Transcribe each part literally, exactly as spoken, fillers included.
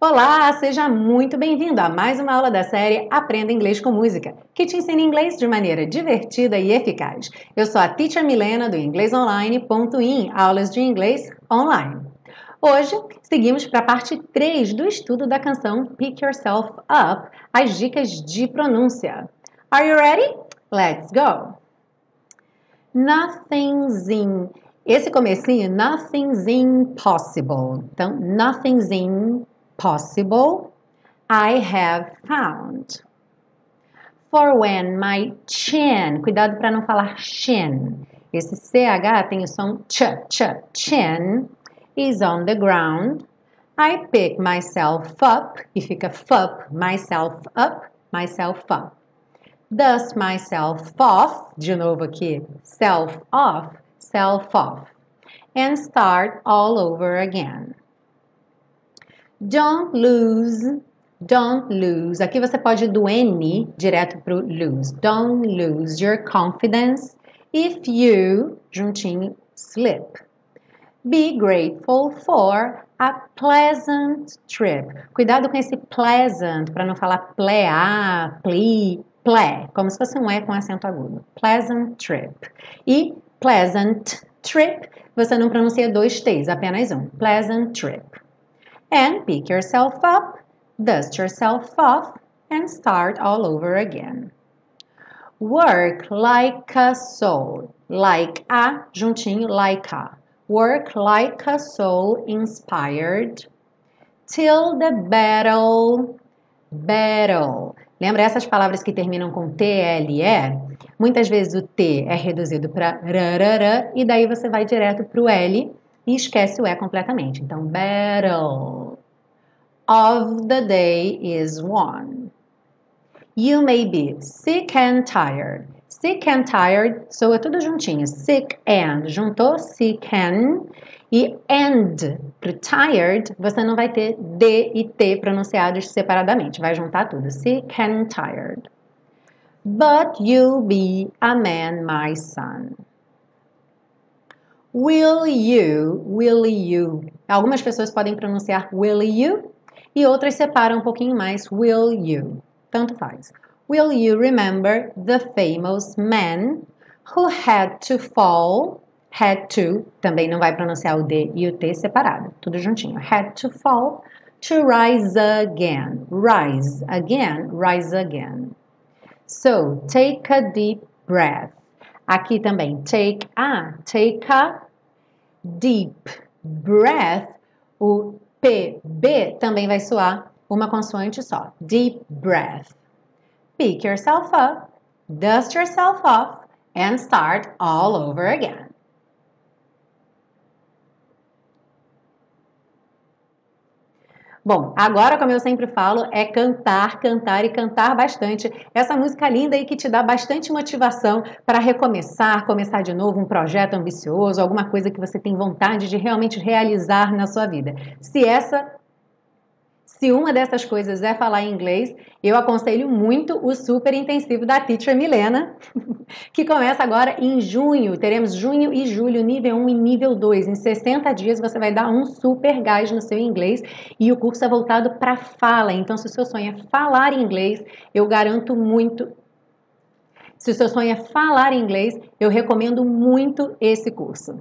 Olá, seja muito bem-vindo a mais uma aula da série Aprenda Inglês com Música, que te ensina inglês de maneira divertida e eficaz. Eu sou a Teacher Milena do inglês online ponto in, aulas de inglês online. Hoje, seguimos para a parte três do estudo da canção Pick Yourself Up, as dicas de pronúncia. Are you ready? Let's go! Nothing's in... Esse comecinho, nothing's impossible. Então, nothing's in... possible, I have found. For when my chin, cuidado para não falar chin, esse C H tem o som ch, ch, chin, is on the ground, I pick myself up, e fica fup, myself up, myself up. Dust myself off, de novo aqui, self off, self off. And start all over again. Don't lose, don't lose. Aqui você pode ir do N direto para o lose. Don't lose your confidence if you, juntinho, slip. Be grateful for a pleasant trip. Cuidado com esse pleasant, para não falar plear, ple, ple, como se fosse um E com acento agudo. Pleasant trip. E pleasant trip, você não pronuncia dois T's, apenas um. Pleasant trip. And pick yourself up, dust yourself off, and start all over again. Work like a soul. Like a, juntinho, like a. Work like a soul inspired. Till the battle, battle. Lembra essas palavras que terminam com T L E? Muitas vezes o T é reduzido para rarara, e daí você vai direto para o L, e esquece o E completamente. Então, battle of the day is won. You may be sick and tired. Sick and tired, soa tudo juntinho. Sick and, juntou sick and. E and, pro tired, você não vai ter D e T pronunciados separadamente. Vai juntar tudo. Sick and tired. But you'll be a man, my son. Will you, will you. Algumas pessoas podem pronunciar will you e outras separam um pouquinho mais will you. Tanto faz. Will you remember the famous man who had to fall, had to, também não vai pronunciar o D e o T separado, tudo juntinho. Had to fall, to rise again, rise again, rise again. So, take a deep breath. Aqui também, take a, take a deep breath. O P, B também vai soar uma consoante só. Deep breath. Pick yourself up, dust yourself off, and start all over again. Bom, agora, como eu sempre falo, é cantar, cantar e cantar bastante. Essa música linda aí que te dá bastante motivação para recomeçar, começar de novo um projeto ambicioso, alguma coisa que você tem vontade de realmente realizar na sua vida. Se essa... Se uma dessas coisas é falar inglês, eu aconselho muito o Super Intensivo da Teacher Milena, que começa agora em junho. Teremos junho e julho, nível um e nível dois. Em sessenta dias você vai dar um super gás no seu inglês e o curso é voltado para fala. Então, se o seu sonho é falar inglês, eu garanto muito... Se o seu sonho é falar inglês, eu recomendo muito esse curso.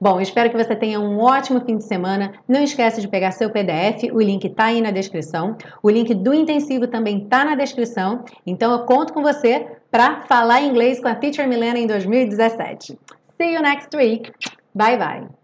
Bom, espero que você tenha um ótimo fim de semana. Não esquece de pegar seu P D F, o link tá aí na descrição. O link do intensivo também tá na descrição. Então eu conto com você para falar inglês com a Teacher Milena em dois mil e dezessete. See you next week. Bye bye.